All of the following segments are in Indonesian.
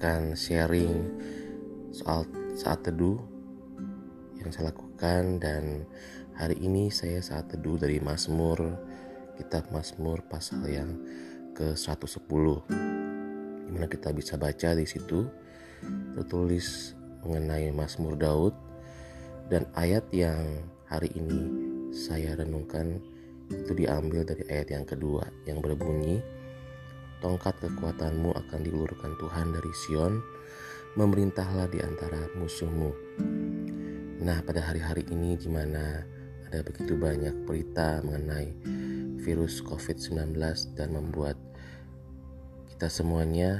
akan sharing soal saat teduh yang saya lakukan. Dan hari ini saya saat teduh dari Mazmur, kitab Mazmur pasal yang ke-110, di mana kita bisa baca di situ tertulis mengenai Mazmur Daud. Dan ayat yang hari ini saya renungkan itu diambil dari ayat yang kedua yang berbunyi, "Tongkat kekuatanmu akan diulurkan Tuhan dari Sion, memerintahlah di antara musuhmu." Nah, pada hari-hari ini di mana ada begitu banyak berita mengenai virus COVID-19 dan membuat kita semuanya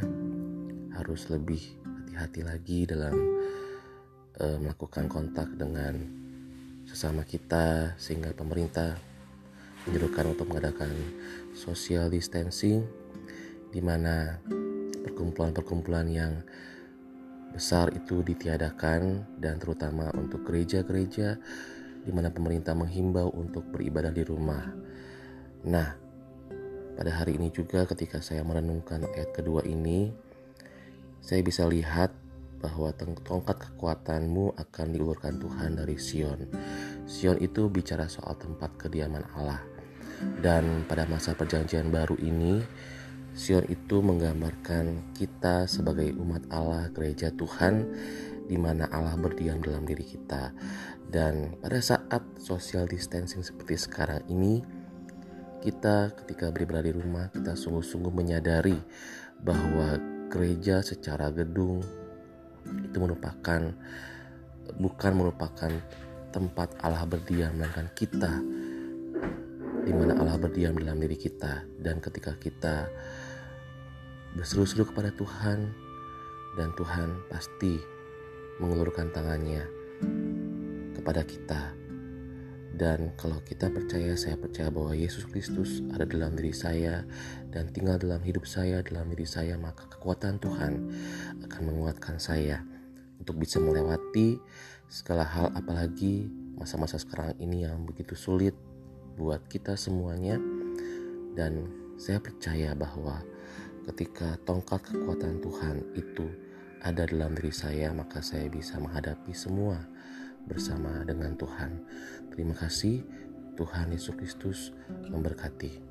harus lebih hati-hati lagi dalam melakukan kontak dengan sesama kita, sehingga pemerintah menyerukan untuk mengadakan social distancing, di mana perkumpulan-perkumpulan yang besar itu ditiadakan, dan terutama untuk gereja-gereja di mana pemerintah menghimbau untuk beribadah di rumah. Nah, pada hari ini juga ketika saya merenungkan ayat kedua ini, saya bisa lihat bahwa tongkat kekuatanmu akan diulurkan Tuhan dari Sion. Sion itu bicara soal tempat kediaman Allah. Dan pada masa Perjanjian Baru ini, Sion itu menggambarkan kita sebagai umat Allah, gereja Tuhan, di mana Allah berdiam dalam diri kita. Dan pada saat social distancing seperti sekarang ini, kita ketika beribadah di rumah, kita sungguh-sungguh menyadari bahwa gereja secara gedung itu bukan merupakan tempat Allah berdiam, melainkan kita, di mana Allah berdiam dalam diri kita. Dan ketika kita berseru-seru kepada Tuhan, dan Tuhan pasti mengulurkan tangannya kepada kita. Dan kalau kita percaya, saya percaya bahwa Yesus Kristus ada dalam diri saya dan tinggal dalam hidup saya, dalam diri saya, maka kekuatan Tuhan akan menguatkan saya untuk bisa melewati segala hal, apalagi masa-masa sekarang ini yang begitu sulit buat kita semuanya. Dan saya percaya bahwa ketika tongkat kekuatan Tuhan itu ada dalam diri saya, maka saya bisa menghadapi semua bersama dengan Tuhan. Terima kasih, Tuhan Yesus Kristus memberkati.